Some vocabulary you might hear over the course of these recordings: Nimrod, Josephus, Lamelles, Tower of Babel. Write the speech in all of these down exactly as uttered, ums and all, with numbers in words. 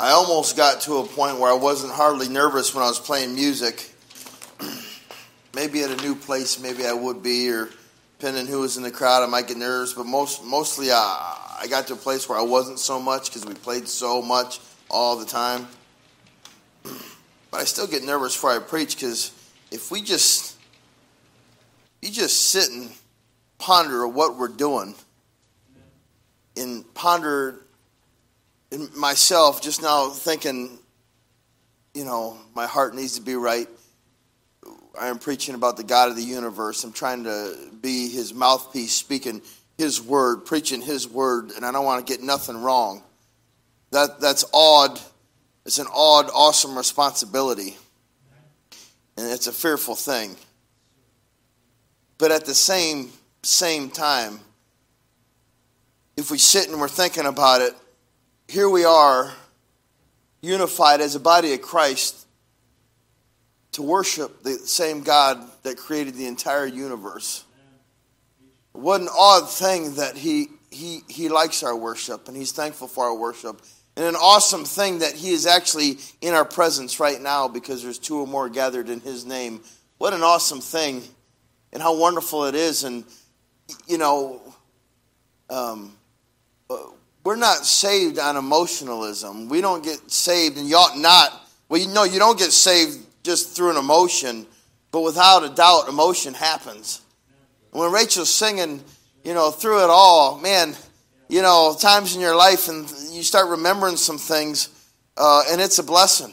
I almost got to a point where I wasn't hardly nervous when I was playing music. Maybe at a new place, maybe I would be, or depending who was in the crowd, I might get nervous. But most, mostly I, I got to a place where I wasn't so much because we played so much all the time. But I still get nervous before I preach, because if we just, you just sit and ponder what we're doing, and ponder in myself just now thinking, you know, my heart needs to be right. I'm preaching about the God of the universe. I'm trying to be his mouthpiece, speaking his word, preaching his word, and I don't want to get nothing wrong. That that's odd. It's an odd, awesome responsibility. And it's a fearful thing. But at the same same time, if we sit and we're thinking about it, here we are, unified as a body of Christ to worship the same God that created the entire universe. What an odd thing that he he he likes our worship, and he's thankful for our worship. And an awesome thing that he is actually in our presence right now, because there's two or more gathered in his name. What an awesome thing, and how wonderful it is. And, you know, um, we're not saved on emotionalism. We don't get saved, and you ought not. Well, you know, you don't get saved just through an emotion, but without a doubt, emotion happens. And when Rachel's singing, you know, through it all, man, you know, times in your life and you start remembering some things, uh, and it's a blessing.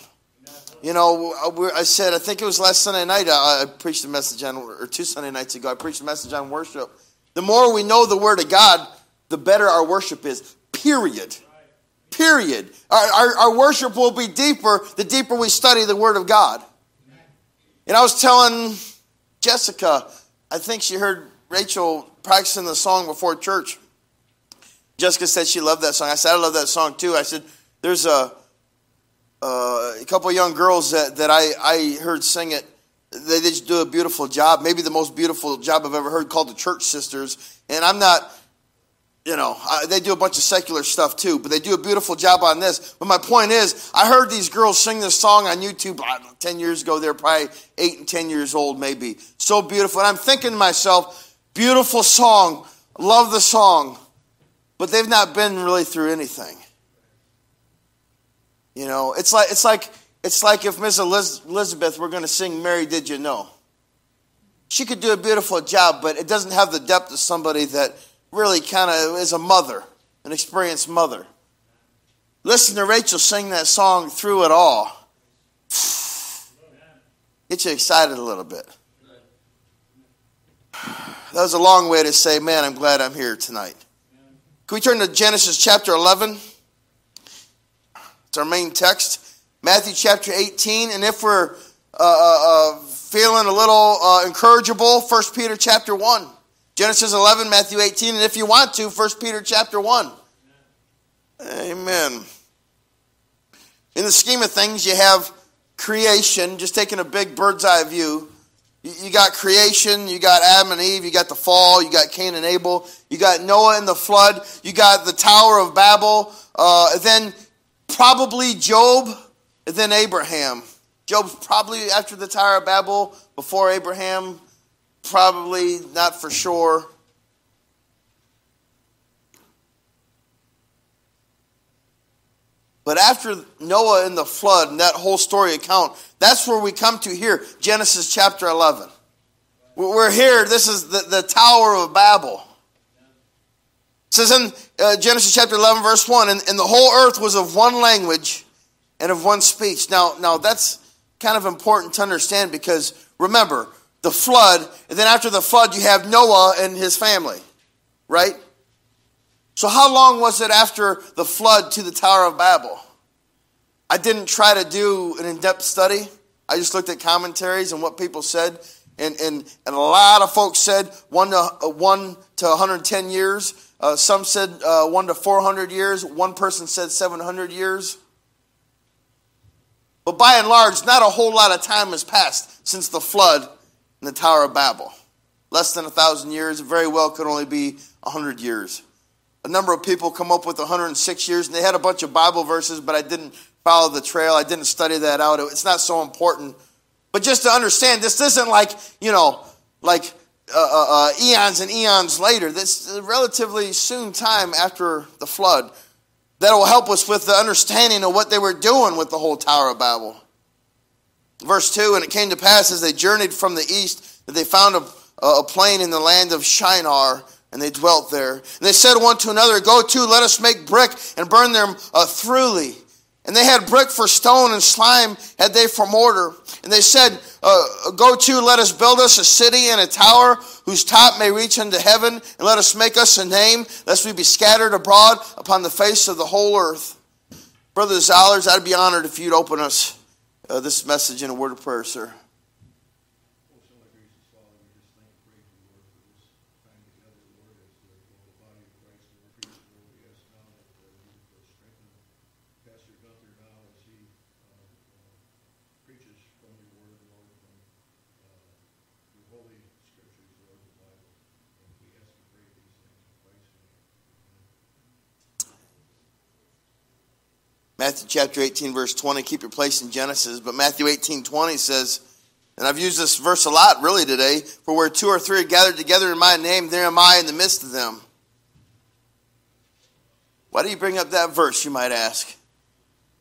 You know, I said, I think it was last Sunday night, I, I preached a message on, or two Sunday nights ago, I preached a message on worship. The more we know the Word of God, the better our worship is, period. Period. Our, our, our worship will be deeper the deeper we study the Word of God. And I was telling Jessica, I think she heard Rachel practicing the song before church. Jessica said she loved that song. I said, I love that song too. I said, there's a uh, a couple of young girls that, that I, I heard sing it. They, they just do a beautiful job, maybe the most beautiful job I've ever heard, called the Church Sisters. And I'm not, you know, I, they do a bunch of secular stuff too, but they do a beautiful job on this. But my point is, I heard these girls sing this song on YouTube ten years ago. They were probably eight and ten years old maybe. So beautiful. And I'm thinking to myself, beautiful song, love the song. But they've not been really through anything. You know, it's like it's like it's like if Miss Elizabeth were going to sing "Mary, Did You Know," she could do a beautiful job, but it doesn't have the depth of somebody that really kind of is a mother, an experienced mother. Listen to Rachel sing that song through it all. Get you excited a little bit. That was a long way to say, man, I'm glad I'm here tonight. Can we turn to Genesis chapter eleven? It's our main text. Matthew chapter eighteen. And if we're uh, uh, feeling a little uh, incorrigible, First Peter chapter one. Genesis eleven, Matthew eighteen. And if you want to, First Peter chapter one. Amen. In the scheme of things, you have creation. Just taking a big bird's eye view. You got creation, you got Adam and Eve, you got the fall, you got Cain and Abel, you got Noah and the flood, you got the Tower of Babel, uh, then probably Job, and then Abraham. Job's probably after the Tower of Babel, before Abraham, probably not for sure. But after Noah and the flood and that whole story account, that's where we come to here, Genesis chapter eleven. We're here, this is the, the Tower of Babel. It says in uh, Genesis chapter eleven, verse one, and, and the whole earth was of one language and of one speech. Now, now that's kind of important to understand, because remember, the flood, and then after the flood you have Noah and his family, right? So how long was it after the flood to the Tower of Babel? I didn't try to do an in-depth study. I just looked at commentaries and what people said. And and, and a lot of folks said one to one to one hundred ten years. Uh, some said uh, one to four hundred years. One person said seven hundred years. But by and large, not a whole lot of time has passed since the flood and the Tower of Babel. Less than one thousand years. Very well could only be one hundred years. A number of people come up with one hundred six years, and they had a bunch of Bible verses, but I didn't follow the trail. I didn't study that out. It's not so important. But just to understand, this isn't like, you know, like uh, uh, eons and eons later. This is a relatively soon time after the flood. That will help us with the understanding of what they were doing with the whole Tower of Babel. Verse two, and it came to pass as they journeyed from the east that they found a, a plain in the land of Shinar, and they dwelt there. And they said one to another, go to, let us make brick and burn them uh, throughly. And they had brick for stone and slime had they for mortar. And they said, uh, go to, let us build us a city and a tower whose top may reach unto heaven. And let us make us a name, lest we be scattered abroad upon the face of the whole earth. Brother Zollers, I'd be honored if you'd open us uh, this message in a word of prayer, sir. Matthew chapter eighteen, verse twenty, keep your place in Genesis. But Matthew eighteen, twenty says, and I've used this verse a lot really today, for where two or three are gathered together in my name, there am I in the midst of them. Why do you bring up that verse, you might ask?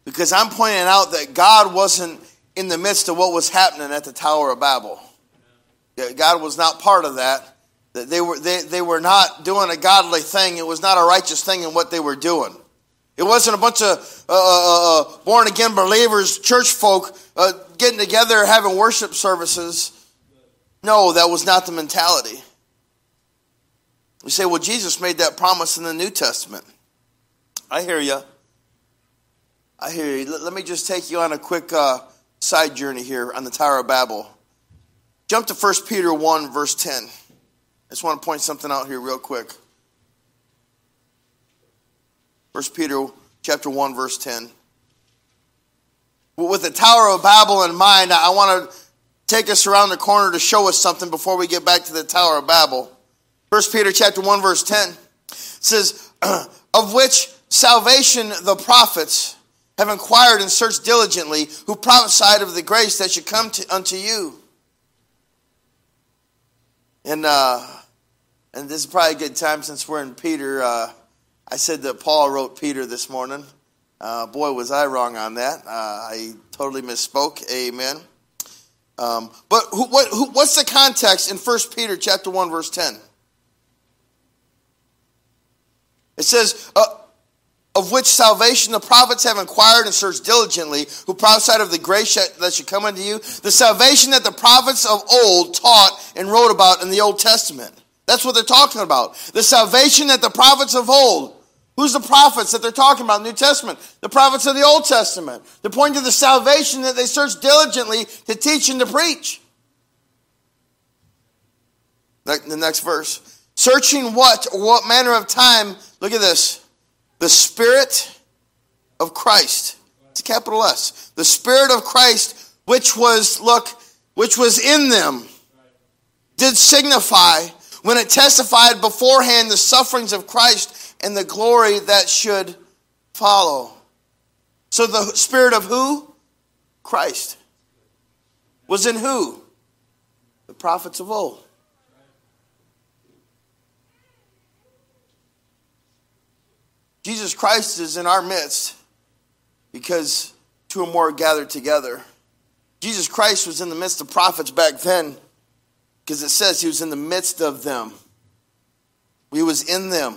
Because I'm pointing out that God wasn't in the midst of what was happening at the Tower of Babel. God was not part of that. They were, they, they were not doing a godly thing. It was not a righteous thing in what they were doing. It wasn't a bunch of uh, uh, born-again believers, church folk, uh, getting together, having worship services. No, that was not the mentality. We say, well, Jesus made that promise in the New Testament. I hear you. I hear you. Let me just take you on a quick uh, side journey here on the Tower of Babel. Jump to First Peter one, verse ten. I just want to point something out here real quick. First Peter chapter one, verse ten. With the Tower of Babel in mind, I want to take us around the corner to show us something before we get back to the Tower of Babel. First Peter chapter one, verse ten says, of which salvation the prophets have inquired and searched diligently, who prophesied of the grace that should come to, unto you. And, uh, and this is probably a good time since we're in Peter. Uh, I said that Paul wrote Peter this morning. Uh, boy, was I wrong on that. Uh, I totally misspoke. Amen. Um, but who, what, who, what's the context in First Peter chapter one, verse ten? It says, uh, of which salvation the prophets have inquired and searched diligently, who prophesied of the grace that should come unto you, the salvation that the prophets of old taught and wrote about in the Old Testament. That's what they're talking about. The salvation that the prophets of old. Who's the prophets that they're talking about in the New Testament? The prophets of the Old Testament. They're pointing to the salvation that they searched diligently to teach and to preach. The next verse. Searching what or what manner of time? Look at this. The Spirit of Christ. It's a capital S. The Spirit of Christ, which was, look, which was in them, did signify, when it testified beforehand the sufferings of Christ and the glory that should follow. So the Spirit of who? Christ. Was in who? The prophets of old. Jesus Christ is in our midst because two or more are gathered together. Jesus Christ was in the midst of prophets back then. Because it says he was in the midst of them. He was in them.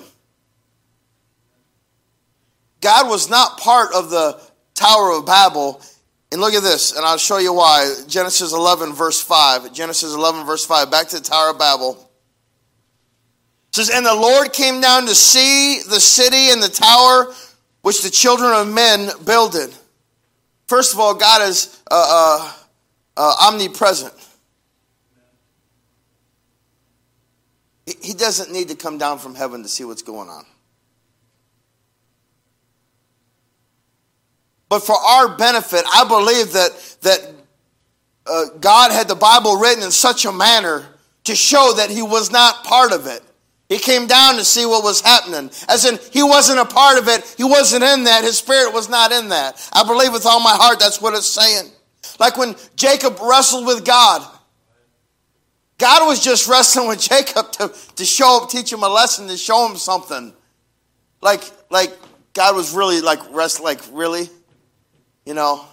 God was not part of the Tower of Babel. And look at this, and I'll show you why. Genesis eleven, verse five. Genesis eleven, verse five. Back to the Tower of Babel. It says, and the Lord came down to see the city and the tower which the children of men builded. First of all, God is uh, uh, uh, omnipresent. He doesn't need to come down from heaven to see what's going on. But for our benefit, I believe that, that uh, God had the Bible written in such a manner to show that he was not part of it. He came down to see what was happening. As in, he wasn't a part of it. He wasn't in that. His spirit was not in that. I believe with all my heart that's what it's saying. Like when Jacob wrestled with God. God was just wrestling with Jacob to, to show him, teach him a lesson, to show him something. Like, like God was really like, wrestling, like really, you know.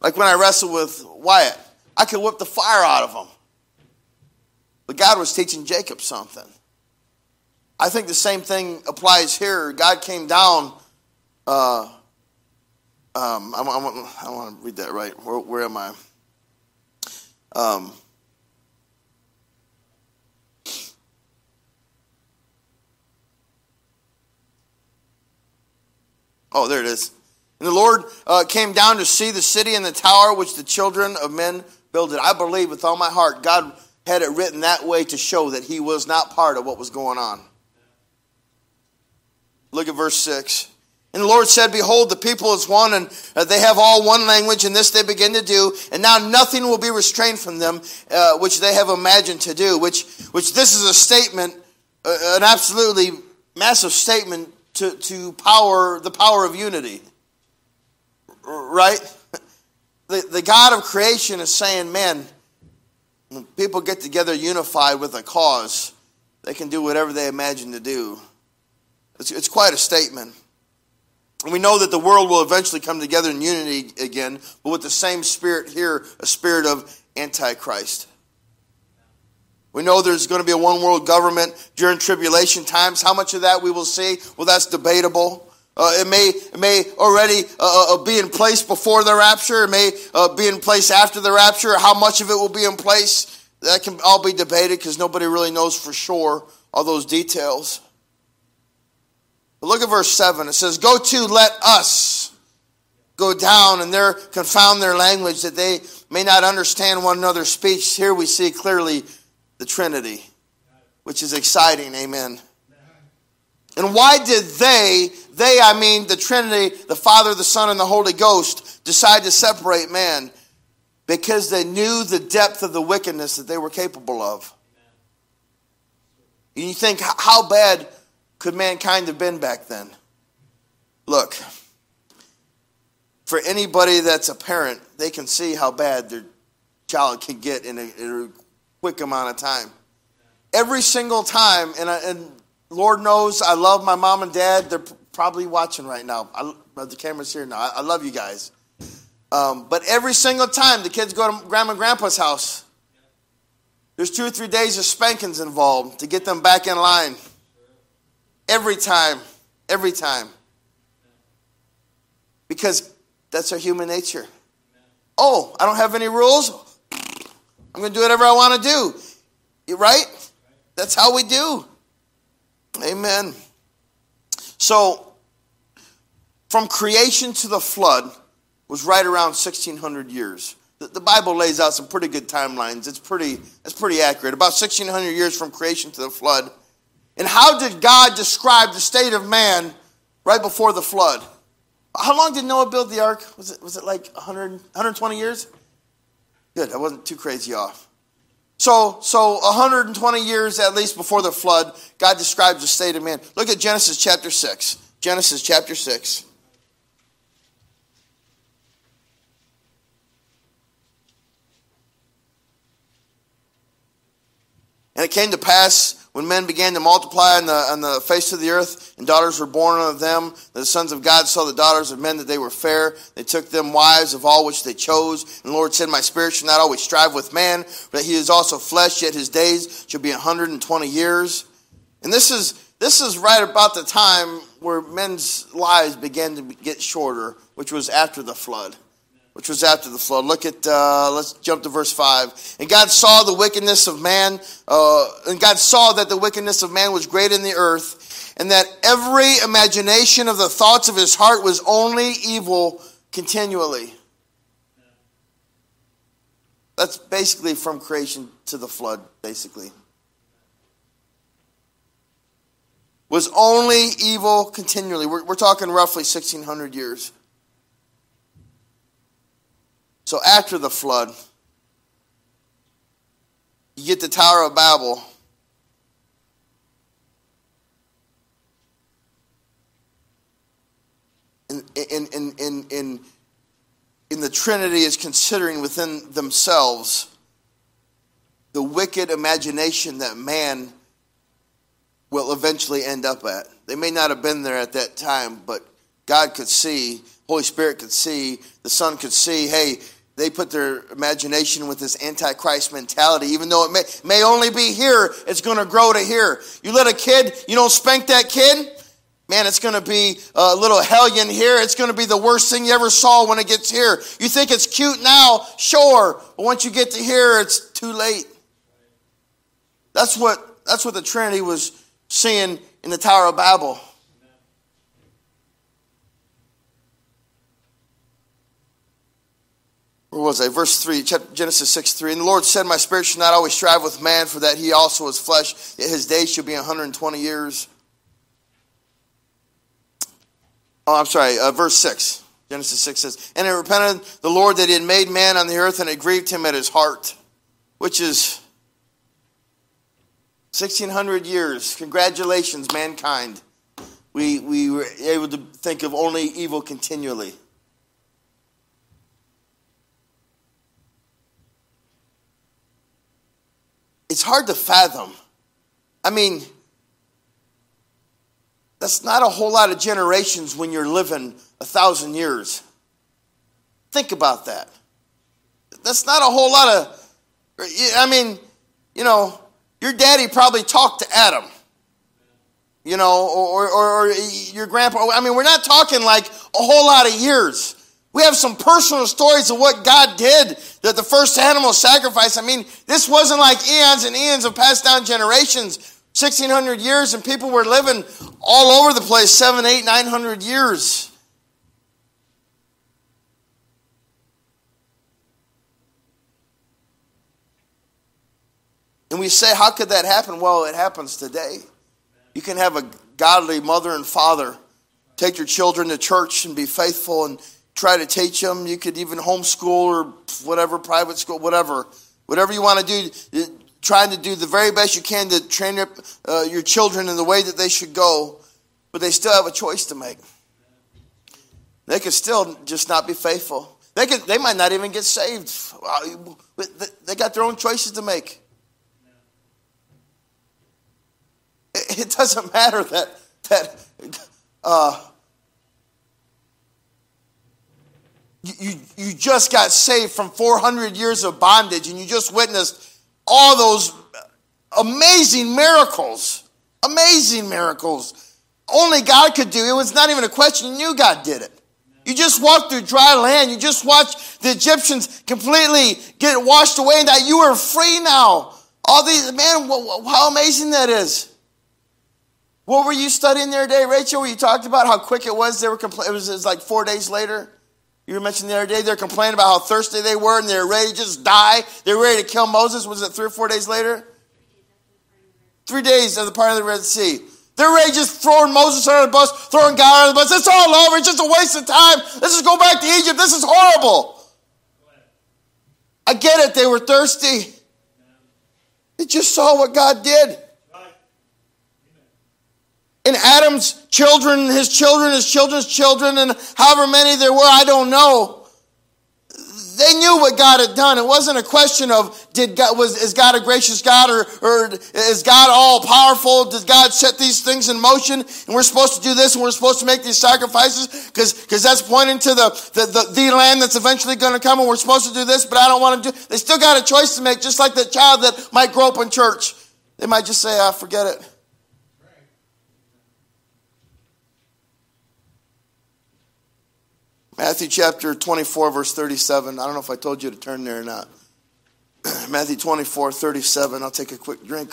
Like when I wrestled with Wyatt, I could whip the fire out of him. But God was teaching Jacob something. I think the same thing applies here. God came down. Uh, um, I, I, I want to read that right. Where, where am I? Um, oh, there it is. And the Lord uh, came down to see the city and the tower which the children of men builded. I believe with all my heart, God had it written that way to show that he was not part of what was going on. Look at verse six. And the Lord said, behold, the people is one, and they have all one language, and this they begin to do, and now nothing will be restrained from them, uh, which they have imagined to do, which which this is a statement, uh, an absolutely massive statement to, to power the power of unity. Right? The, the God of creation is saying, man, when people get together unified with a cause, they can do whatever they imagine to do. It's, it's quite a statement. And we know that the world will eventually come together in unity again, but with the same spirit here, a spirit of Antichrist. We know there's going to be a one world government during tribulation times. How much of that we will see? Well, that's debatable. Uh, it may it may already uh, uh, be in place before the rapture. It may uh, be in place after the rapture. How much of it will be in place, that can all be debated because nobody really knows for sure all those details. But look at verse seven. It says, go to, let us go down and there confound their language that they may not understand one another's speech. Here we see clearly the Trinity, which is exciting. Amen. And why did they, they I mean the Trinity, the Father, the Son, and the Holy Ghost, decide to separate man? Because they knew the depth of the wickedness that they were capable of. And you think, how bad could mankind have been back then? Look, for anybody that's a parent, they can see how bad their child can get in a, in a quick amount of time. Every single time, and, I, and Lord knows I love my mom and dad. They're probably watching right now. I, the camera's here now. I, I love you guys. Um, but every single time the kids go to Grandma and Grandpa's house, there's two or three days of spankings involved to get them back in line. Every time. Every time. Because that's our human nature. Oh, I don't have any rules. I'm going to do whatever I want to do. Right? That's how we do. Amen. So, from creation to the flood was right around sixteen hundred years. The, the Bible lays out some pretty good timelines. It's pretty, it's pretty accurate. About sixteen hundred years from creation to the flood. And how did God describe the state of man right before the flood? How long did Noah build the ark? Was it, was it like one hundred, one hundred twenty years? Good, I wasn't too crazy off. So, so one hundred twenty years at least before the flood, God describes the state of man. Look at Genesis chapter six. Genesis chapter six. And it came to pass when men began to multiply on the, on the face of the earth, and daughters were born unto them, that the sons of God saw the daughters of men, that they were fair. They took them wives of all which they chose. And the Lord said, my spirit shall not always strive with man, but he is also flesh, yet his days shall be a hundred and twenty years. And this is this is right about the time where men's lives began to get shorter, which was after the flood. Which was after the flood. Look at, uh, let's jump to verse five. And God saw the wickedness of man, uh, and God saw that the wickedness of man was great in the earth, and that every imagination of the thoughts of his heart was only evil continually. That's basically from creation to the flood, basically. Was only evil continually. We're, we're talking roughly sixteen hundred years. So after the flood, you get the Tower of Babel, in in in in in, in the Trinity is considering within themselves the wicked imagination that man will eventually end up at. They may not have been there at that time, but God could see, Holy Spirit could see, the Son could see, hey, they put their imagination with this antichrist mentality, even though it may, may only be here, it's going to grow to here. You let a kid, you don't spank that kid, man, it's going to be a little hellion here. It's going to be the worst thing you ever saw when it gets here. You think it's cute now, sure, but once you get to here, it's too late. That's what, that's what the Trinity was seeing in the Tower of Babel. Where was I? Verse three, Genesis six, three. And the Lord said, my spirit shall not always strive with man, for that he also is flesh, yet his days shall be one hundred twenty years. Oh, I'm sorry, uh, verse six. Genesis six says, and it repented the Lord that he had made man on the earth, and it grieved him at his heart, which is sixteen hundred years. Congratulations, mankind. We, we were able to think of only evil continually. It's hard to fathom. I mean, that's not a whole lot of generations when you're living a thousand years. Think about that. That's not a whole lot of, I mean, you know, your daddy probably talked to Adam, you know, or, or, or your grandpa. I mean, we're not talking like a whole lot of years. We have some personal stories of what God did, that the first animal sacrifice. I mean, this wasn't like eons and eons of passed down generations, sixteen hundred years, and people were living all over the place, seven, eight, nine hundred years. And we say, how could that happen? Well, it happens today. You can have a godly mother and father, take your children to church and be faithful and try to teach them. You could even homeschool or whatever, private school, whatever. Whatever you want to do, trying to do the very best you can to train up uh, your children in the way that they should go, but they still have a choice to make. They could still just not be faithful. They could, they might not even get saved. They got their own choices to make. It, it doesn't matter that that. Uh, You you just got saved from four hundred years of bondage, and you just witnessed all those amazing miracles. Amazing miracles. Only God could do. It was not even a question. You knew God did it. You just walked through dry land. You just watched the Egyptians completely get washed away, and that you were free now. All these, man, how amazing that is. What were you studying the other day, Rachel, where you talked about how quick it was? They were compl- it, was, it was like four days later. You mentioned the other day, they're complaining about how thirsty they were and they're ready to just die. They're ready to kill Moses. Was it three or four days later? Three days at the part of the Red Sea. They're ready to just throwing Moses under the bus, throwing God under the bus. It's all over. It's just a waste of time. Let's just go back to Egypt. This is horrible. I get it. They were thirsty. They just saw what God did. And Adam's children, his children, his children's children, and however many there were, I don't know. They knew what God had done. It wasn't a question of did God was is God a gracious God or, or is God all powerful? Does God set these things in motion? And we're supposed to do this and we're supposed to make these sacrifices because because that's pointing to the, the, the, the land that's eventually going to come, and we're supposed to do this, but I don't want to do. They still got a choice to make, just like that child that might grow up in church. They might just say, ah, oh, forget it. Matthew chapter twenty-four, verse thirty-seven. I don't know if I told you to turn there or not. Matthew twenty-four, thirty-seven. I'll take a quick drink.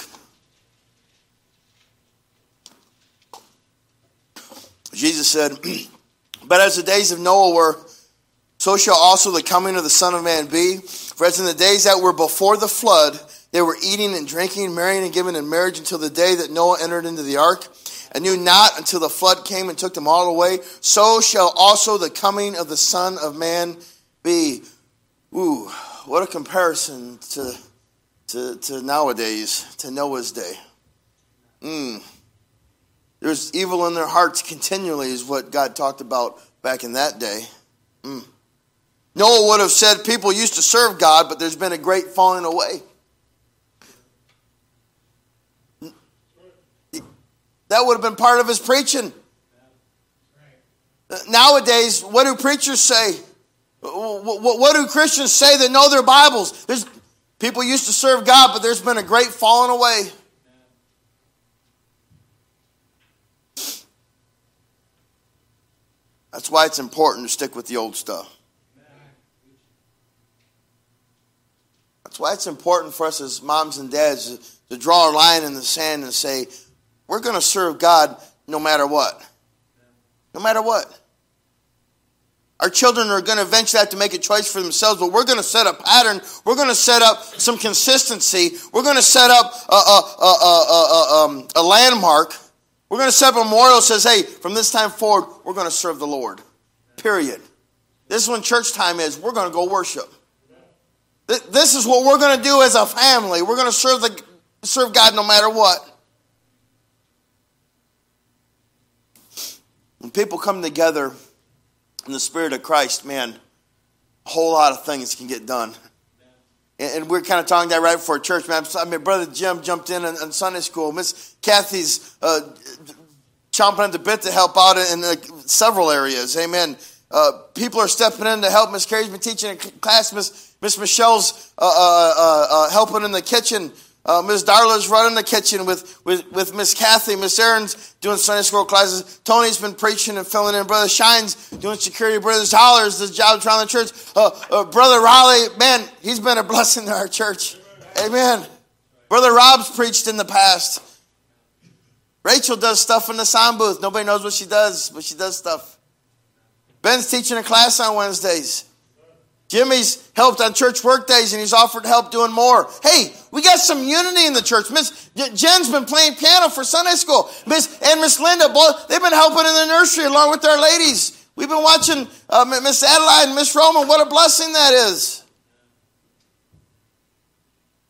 Jesus said, but as the days of Noah were, so shall also the coming of the Son of Man be. For as in the days that were before the flood, they were eating and drinking, marrying and giving in marriage until the day that Noah entered into the ark, and knew not until the flood came and took them all away. So shall also the coming of the Son of Man be. Ooh, what a comparison to to, to nowadays, to Noah's day. Mm. There's evil in their hearts continually is what God talked about back in that day. Mm. Noah would have said people used to serve God, but there's been a great falling away. That would have been part of his preaching. Nowadays, what do preachers say? What do Christians say that know their Bibles? There's people used to serve God, but there's been a great falling away. That's why it's important to stick with the old stuff. That's why it's important for us as moms and dads to draw a line in the sand and say, we're going to serve God no matter what. No matter what. Our children are going to eventually have to make a choice for themselves, but we're going to set a pattern. We're going to set up some consistency. We're going to set up a, a, a, a, a, um, a landmark. We're going to set up a memorial that says, hey, from this time forward, we're going to serve the Lord. Period. This is when church time is. We're going to go worship. This is what we're going to do as a family. We're going to serve the serve God no matter what. When people come together in the Spirit of Christ, man, a whole lot of things can get done. And, and we're kind of talking that right before church, man. I mean, Brother Jim jumped in on, on Sunday school. Miss Kathy's uh, chomping at the bit to help out in, in uh, several areas. Amen. Uh, people are stepping in to help. Miss Carrie's been teaching in class. Miss Miss Michelle's uh, uh, uh, uh, helping in the kitchen. Uh, Miss Darla's running the kitchen with with, with Miss Kathy. Miss Aaron's doing Sunday school classes. Tony's been preaching and filling in. Brother Shine's doing security. Brother Hollers, the jobs around the church. Uh, uh, Brother Raleigh, man, he's been a blessing to our church. Amen. Brother Rob's preached in the past. Rachel does stuff in the sound booth. Nobody knows what she does, but she does stuff. Ben's teaching a class on Wednesdays. Jimmy's helped on church work days, and he's offered help doing more. Hey, we got some unity in the church. Miss Jen's been playing piano for Sunday school. Miss and Miss Linda, they've been helping in the nursery along with our ladies. We've been watching uh, Miss Adelaide and Miss Roman. What a blessing that is.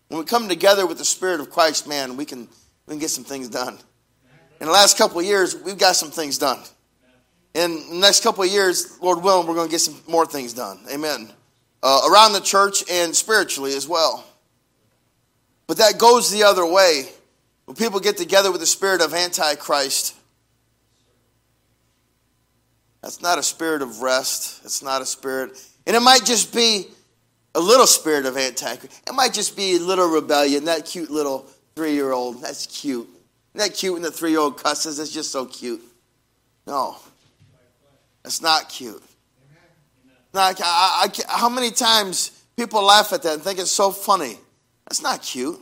When we come together with the Spirit of Christ, man, we can, we can get some things done. In the last couple of years, we've got some things done. In the next couple of years, Lord willing, we're going to get some more things done. Amen. Uh, around the church and spiritually as well. But that goes the other way. When people get together with the spirit of Antichrist, that's not a spirit of rest. It's not a spirit. And it might just be a little spirit of Antichrist. It might just be a little rebellion. That cute little three-year-old. That's cute. Isn't that cute when the three-year-old cusses? That's just so cute. No. It's not cute. Like, I, I, how many times people laugh at that and think it's so funny? That's not cute.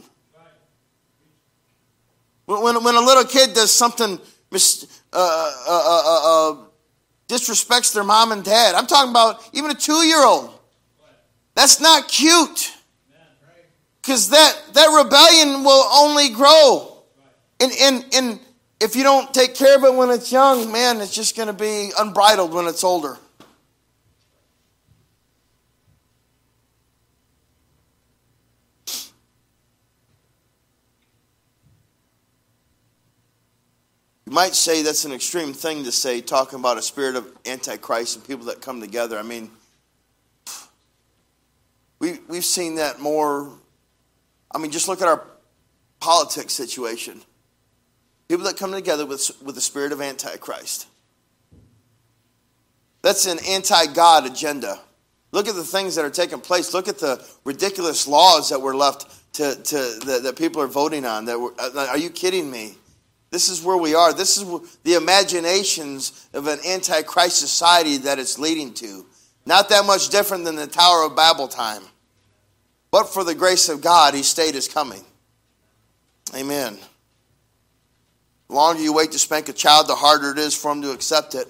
When when, when a little kid does something, mis, uh, uh, uh, uh, disrespects their mom and dad. I'm talking about even a two-year-old. That's not cute. Because that, that rebellion will only grow. And and and. If you don't take care of it when it's young, man, it's just going to be unbridled when it's older. You might say that's an extreme thing to say, talking about a spirit of Antichrist and people that come together. I mean, we, we've seen that more. I mean, just look at our politics situation. People that come together with with the spirit of Antichrist. That's an anti-God agenda. Look at the things that are taking place. Look at the ridiculous laws that we're left to, to that, that people are voting on. That we're, are you kidding me? This is where we are. This is the imaginations of an Antichrist society that it's leading to. Not that much different than the Tower of Babel time. But for the grace of God, His state is coming. Amen. The longer you wait to spank a child, the harder it is for him to accept it.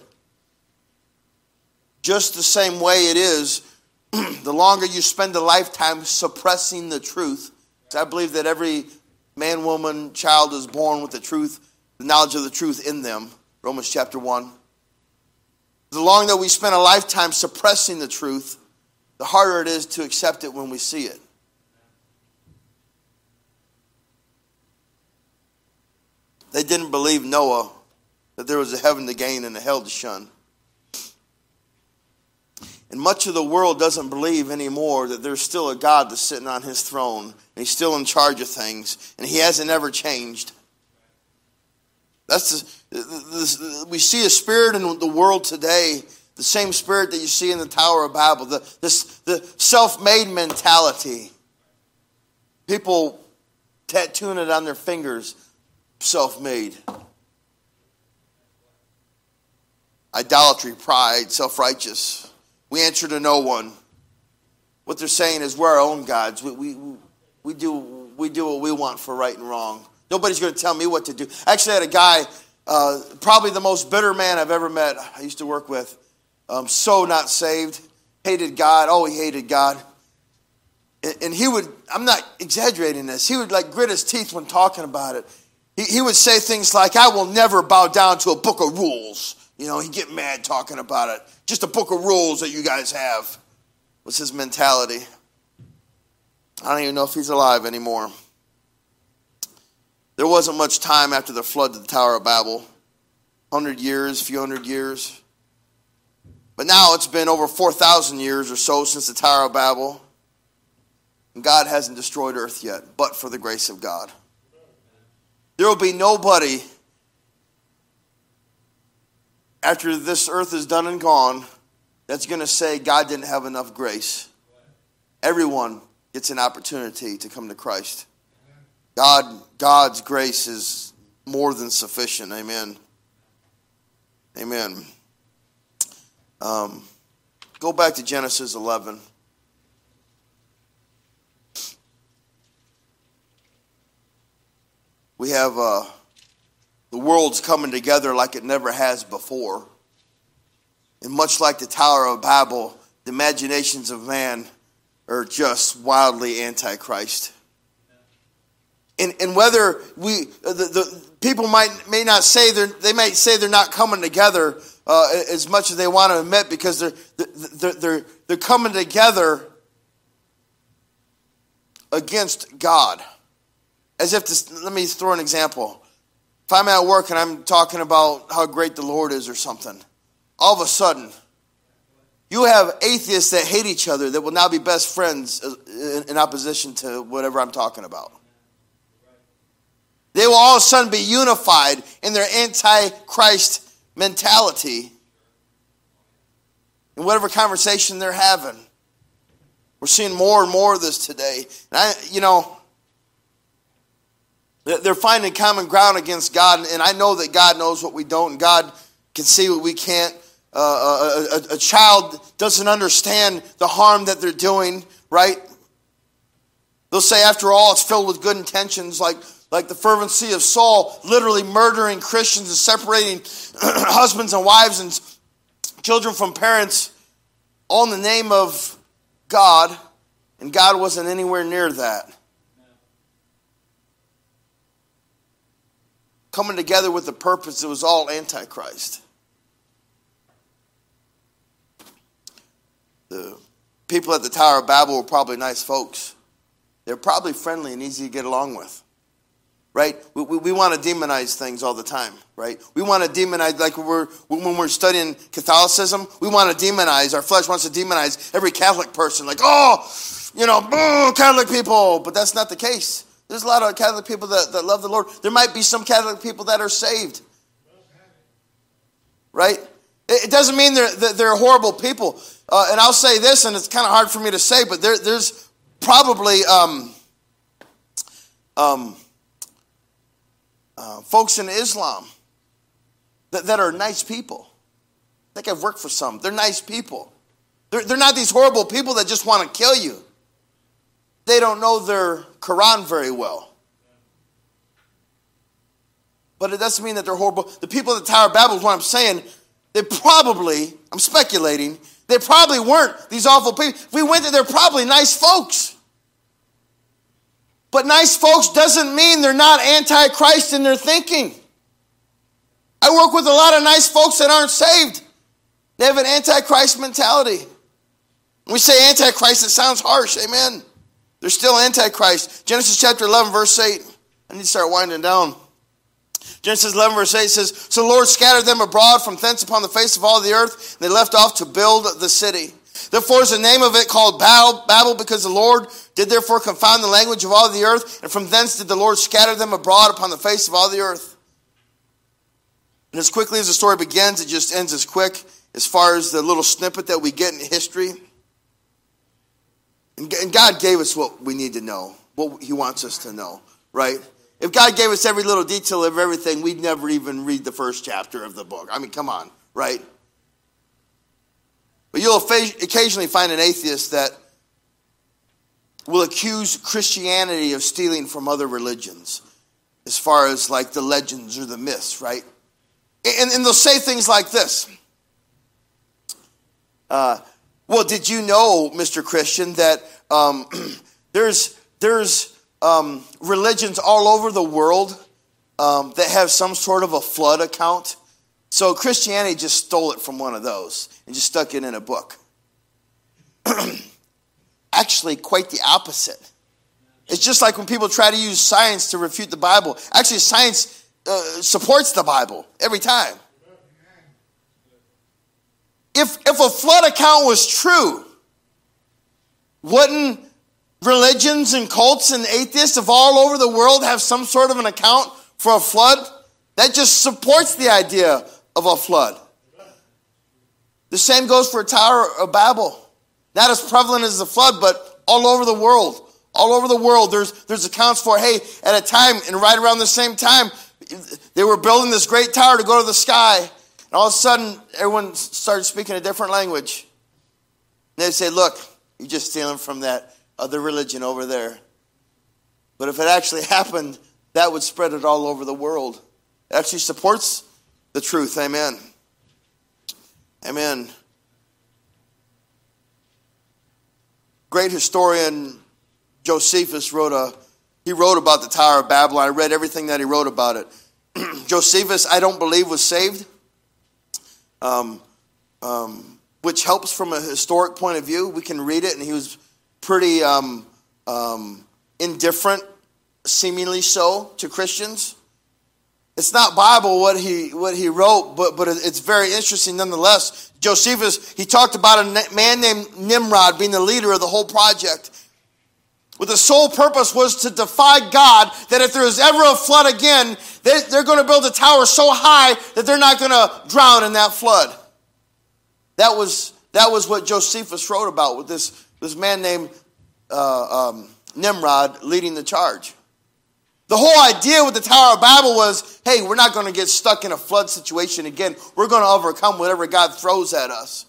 Just the same way it is, the longer you spend a lifetime suppressing the truth. I believe that every man, woman, child is born with the truth, the knowledge of the truth in them. Romans chapter one. The longer that we spend a lifetime suppressing the truth, the harder it is to accept it when we see it. They didn't believe Noah that there was a heaven to gain and a hell to shun. And much of the world doesn't believe anymore that there's still a God that's sitting on his throne, and he's still in charge of things, and he hasn't ever changed. That's the, the, the, we see a spirit in the world today, the same spirit that you see in the Tower of Babel, the, this, the self-made mentality. People tattooing it on their fingers, self-made. Idolatry, pride, self-righteous. We answer to no one. What they're saying is we're our own gods. We, we, we, do, we do what we want for right and wrong. Nobody's going to tell me what to do. Actually, I had a guy, uh, probably the most bitter man I've ever met, I used to work with. Um, so not saved. Hated God. Oh, he hated God. And, and he would, I'm not exaggerating this, he would like grit his teeth when talking about it. He, he would say things like, I will never bow down to a book of rules. You know, he'd get mad talking about it. Just a book of rules that you guys have was his mentality. I don't even know if he's alive anymore. There wasn't much time after the flood to the Tower of Babel. Hundred years, few hundred years. But now it's been over four thousand years or so since the Tower of Babel. And God hasn't destroyed earth yet, but for the grace of God. There will be nobody, after this earth is done and gone, that's going to say God didn't have enough grace. Everyone gets an opportunity to come to Christ. God, God's grace is more than sufficient. Amen. Amen. Um, go back to Genesis eleven. We have uh, the world's coming together like it never has before. And much like the Tower of Babel, the imaginations of man are just wildly anti-Christ. And, and whether we the, the people might may not say they're they might say they're not coming together uh, as much as they want to admit, because they're they're they're they're coming together against God. As if this, let me throw an example. If I'm at work and I'm talking about how great the Lord is or something, all of a sudden you have atheists that hate each other that will now be best friends in opposition to whatever I'm talking about. They will all of a sudden be unified in their anti-Christ mentality in whatever conversation they're having. We're seeing more and more of this today. And I, you know, they're finding common ground against God, and I know that God knows what we don't, and God can see what we can't. Uh, a, a, a child doesn't understand the harm that they're doing, right? They'll say, after all, it's filled with good intentions, like... Like the fervency of Saul, literally murdering Christians and separating husbands and wives and children from parents, all in the name of God, and God wasn't anywhere near that. No. Coming together with a purpose, it was all antichrist. The people at the Tower of Babel were probably nice folks. They're probably friendly and easy to get along with. Right? We, we, we want to demonize things all the time, right? We want to demonize, like we're, when we're studying Catholicism, we want to demonize, our flesh wants to demonize every Catholic person. Like, oh, you know, boo, Catholic people. But that's not the case. There's a lot of Catholic people that, that love the Lord. There might be some Catholic people that are saved. Right? It, it doesn't mean they're, they're horrible people. Uh, and I'll say this, and it's kind of hard for me to say, but there, there's probably... um um. Uh, folks in Islam that, that are nice people. I think I've worked for some. They're nice people. They're, they're not these horrible people that just want to kill you. They don't know their Quran very well. But it doesn't mean that they're horrible. The people at the Tower of Babel is what I'm saying. They probably, I'm speculating, they probably weren't these awful people. If we went there, they're probably nice folks. But nice folks doesn't mean they're not anti-Christ in their thinking. I work with a lot of nice folks that aren't saved. They have an anti-Christ mentality. When we say anti-Christ, it sounds harsh. Amen. They're still anti-Christ. Genesis chapter eleven, verse eight. I need to start winding down. Genesis eleven, verse eight says, So the Lord scattered them abroad from thence upon the face of all the earth, and they left off to build the city. Therefore is the name of it called Babel, because the Lord did therefore confound the language of all the earth, and from thence did the Lord scatter them abroad upon the face of all the earth. And as quickly as the story begins, it just ends as quick as far as the little snippet that we get in history. And God gave us what we need to know, what He wants us to know, right? If God gave us every little detail of everything, we'd never even read the first chapter of the book. I mean, come on, right? But you'll occasionally find an atheist that will accuse Christianity of stealing from other religions as far as like the legends or the myths, right? And, and they'll say things like this. Uh, well, did you know, Mister Christian, that um, there's there's um, religions all over the world um, that have some sort of a flood account? So Christianity just stole it from one of those and just stuck it in a book. Actually, quite the opposite. It's just like when people try to use science to refute the Bible. Actually, science uh, supports the Bible every time. If, if a flood account was true, wouldn't religions and cults and atheists of all over the world have some sort of an account for a flood? That just supports the idea of a flood. The same goes for a Tower of Babel. Not as prevalent as the flood, but all over the world. All over the world, there's there's accounts for, hey, at a time, and right around the same time, they were building this great tower to go to the sky. And all of a sudden, everyone started speaking a different language. And they'd say, look, you're just stealing from that other religion over there. But if it actually happened, that would spread it all over the world. It actually supports the truth. Amen. Amen. Great historian Josephus wrote a, he wrote about the Tower of Babel. I read everything that he wrote about it. Josephus, I don't believe, was saved, um, um, which helps from a historic point of view. We can read it, and he was pretty um, um, indifferent, seemingly so, to Christians. It's not Bible what he what he wrote, but, but it's very interesting nonetheless. Josephus, he talked about a man named Nimrod being the leader of the whole project, with the sole purpose was to defy God, that if there is ever a flood again, they, they're going to build a tower so high that they're not going to drown in that flood. That was that was what Josephus wrote about, with this, this man named uh, um, Nimrod leading the charge. The whole idea with the Tower of Babel was, hey, we're not going to get stuck in a flood situation again. We're going to overcome whatever God throws at us.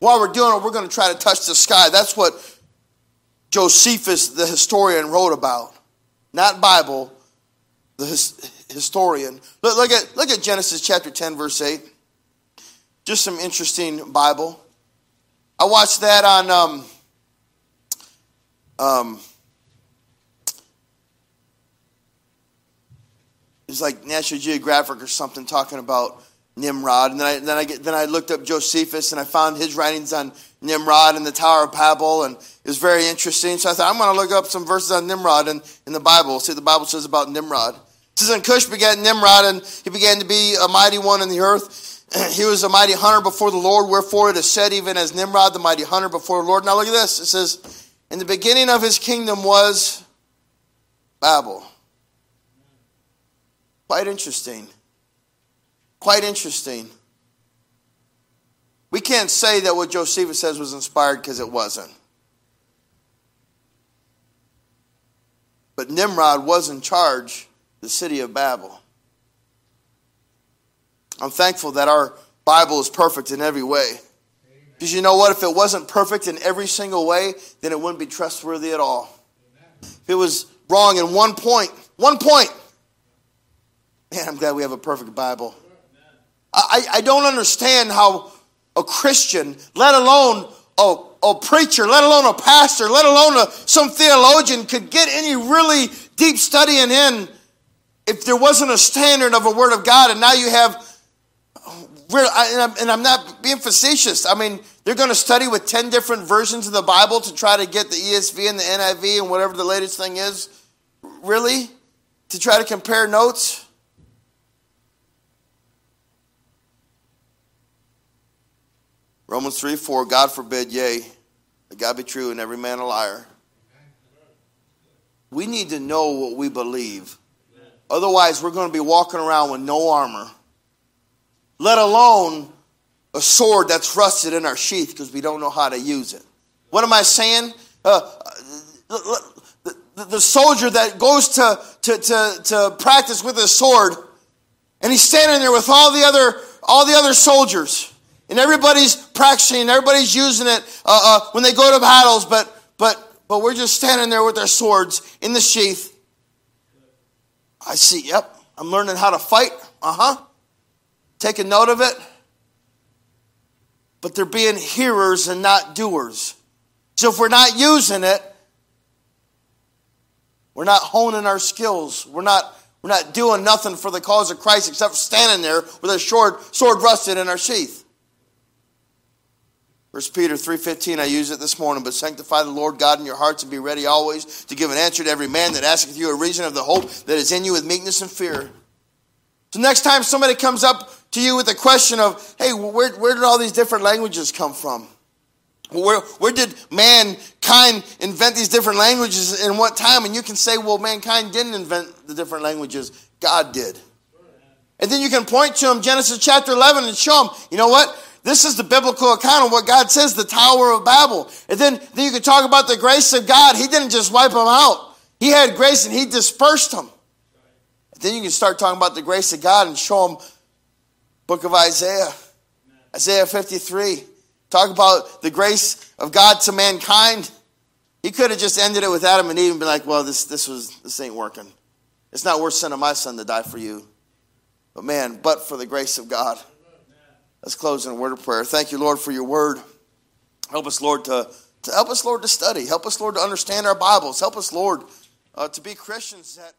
While we're doing it, we're going to try to touch the sky. That's what Josephus, the historian, wrote about. Not Bible, the his, historian. Look, look at, look at Genesis chapter ten, verse eight. Just some interesting Bible. I watched that on... Um, um, It's like National Geographic or something talking about Nimrod, and then I then I get, then I looked up Josephus and I found his writings on Nimrod and the Tower of Babel, and it was very interesting. So I thought I'm going to look up some verses on Nimrod in, in the Bible. See what the Bible says about Nimrod. It says, "And Cush begat Nimrod, and he began to be a mighty one in the earth. He was a mighty hunter before the Lord. Wherefore it is said, even as Nimrod, the mighty hunter before the Lord." Now look at this. It says, "In the beginning of his kingdom was Babel." Quite interesting. Quite interesting. We can't say that what Josephus says was inspired, because it wasn't. But Nimrod was in charge of the city of Babel. I'm thankful that our Bible is perfect in every way. Because you know what? If it wasn't perfect in every single way, then it wouldn't be trustworthy at all. If it was wrong in one point, one point, man, I'm glad we have a perfect Bible. I, I don't understand how a Christian, let alone a, a preacher, let alone a pastor, let alone a, some theologian, could get any really deep studying in if there wasn't a standard of a Word of God. And now you have, and I'm not being facetious, I mean, they're going to study with ten different versions of the Bible to try to get the E S V and the N I V and whatever the latest thing is, really, to try to compare notes. Romans three four, God forbid, yea, that God be true and every man a liar. We need to know what we believe. Otherwise, we're going to be walking around with no armor, let alone a sword that's rusted in our sheath because we don't know how to use it. What am I saying? Uh, the, the, the soldier that goes to, to, to, to practice with his sword, and he's standing there with all the other all the other soldiers, and everybody's practicing, everybody's using it uh, uh, when they go to battles, but but but we're just standing there with our swords in the sheath. I see, yep, I'm learning how to fight, uh-huh, taking note of it. But they're being hearers and not doers. So if we're not using it, we're not honing our skills. We're not, we're not doing nothing for the cause of Christ except for standing there with a sword, sword rusted in our sheath. First Peter three fifteen, I used it this morning, but sanctify the Lord God in your hearts and be ready always to give an answer to every man that asketh you a reason of the hope that is in you with meekness and fear. So next time somebody comes up to you with the question of, hey, where, where did all these different languages come from? Where, where did mankind invent these different languages in what time? And you can say, well, mankind didn't invent the different languages. God did. And then you can point to him, Genesis chapter eleven, and show him, you know what? This is the biblical account of what God says, the Tower of Babel. And then, then you can talk about the grace of God. He didn't just wipe them out. He had grace and he dispersed them. And then you can start talking about the grace of God and show them book of Isaiah. Isaiah fifty-three. Talk about the grace of God to mankind. He could have just ended it with Adam and Eve and been like, well, this this was this ain't working. It's not worth sending my son to die for you. But man, but for the grace of God. Let's close in a word of prayer. Thank you, Lord, for your word. Help us, Lord, to, to help us, Lord, to study. Help us, Lord, to understand our Bibles. Help us, Lord, uh, to be Christians that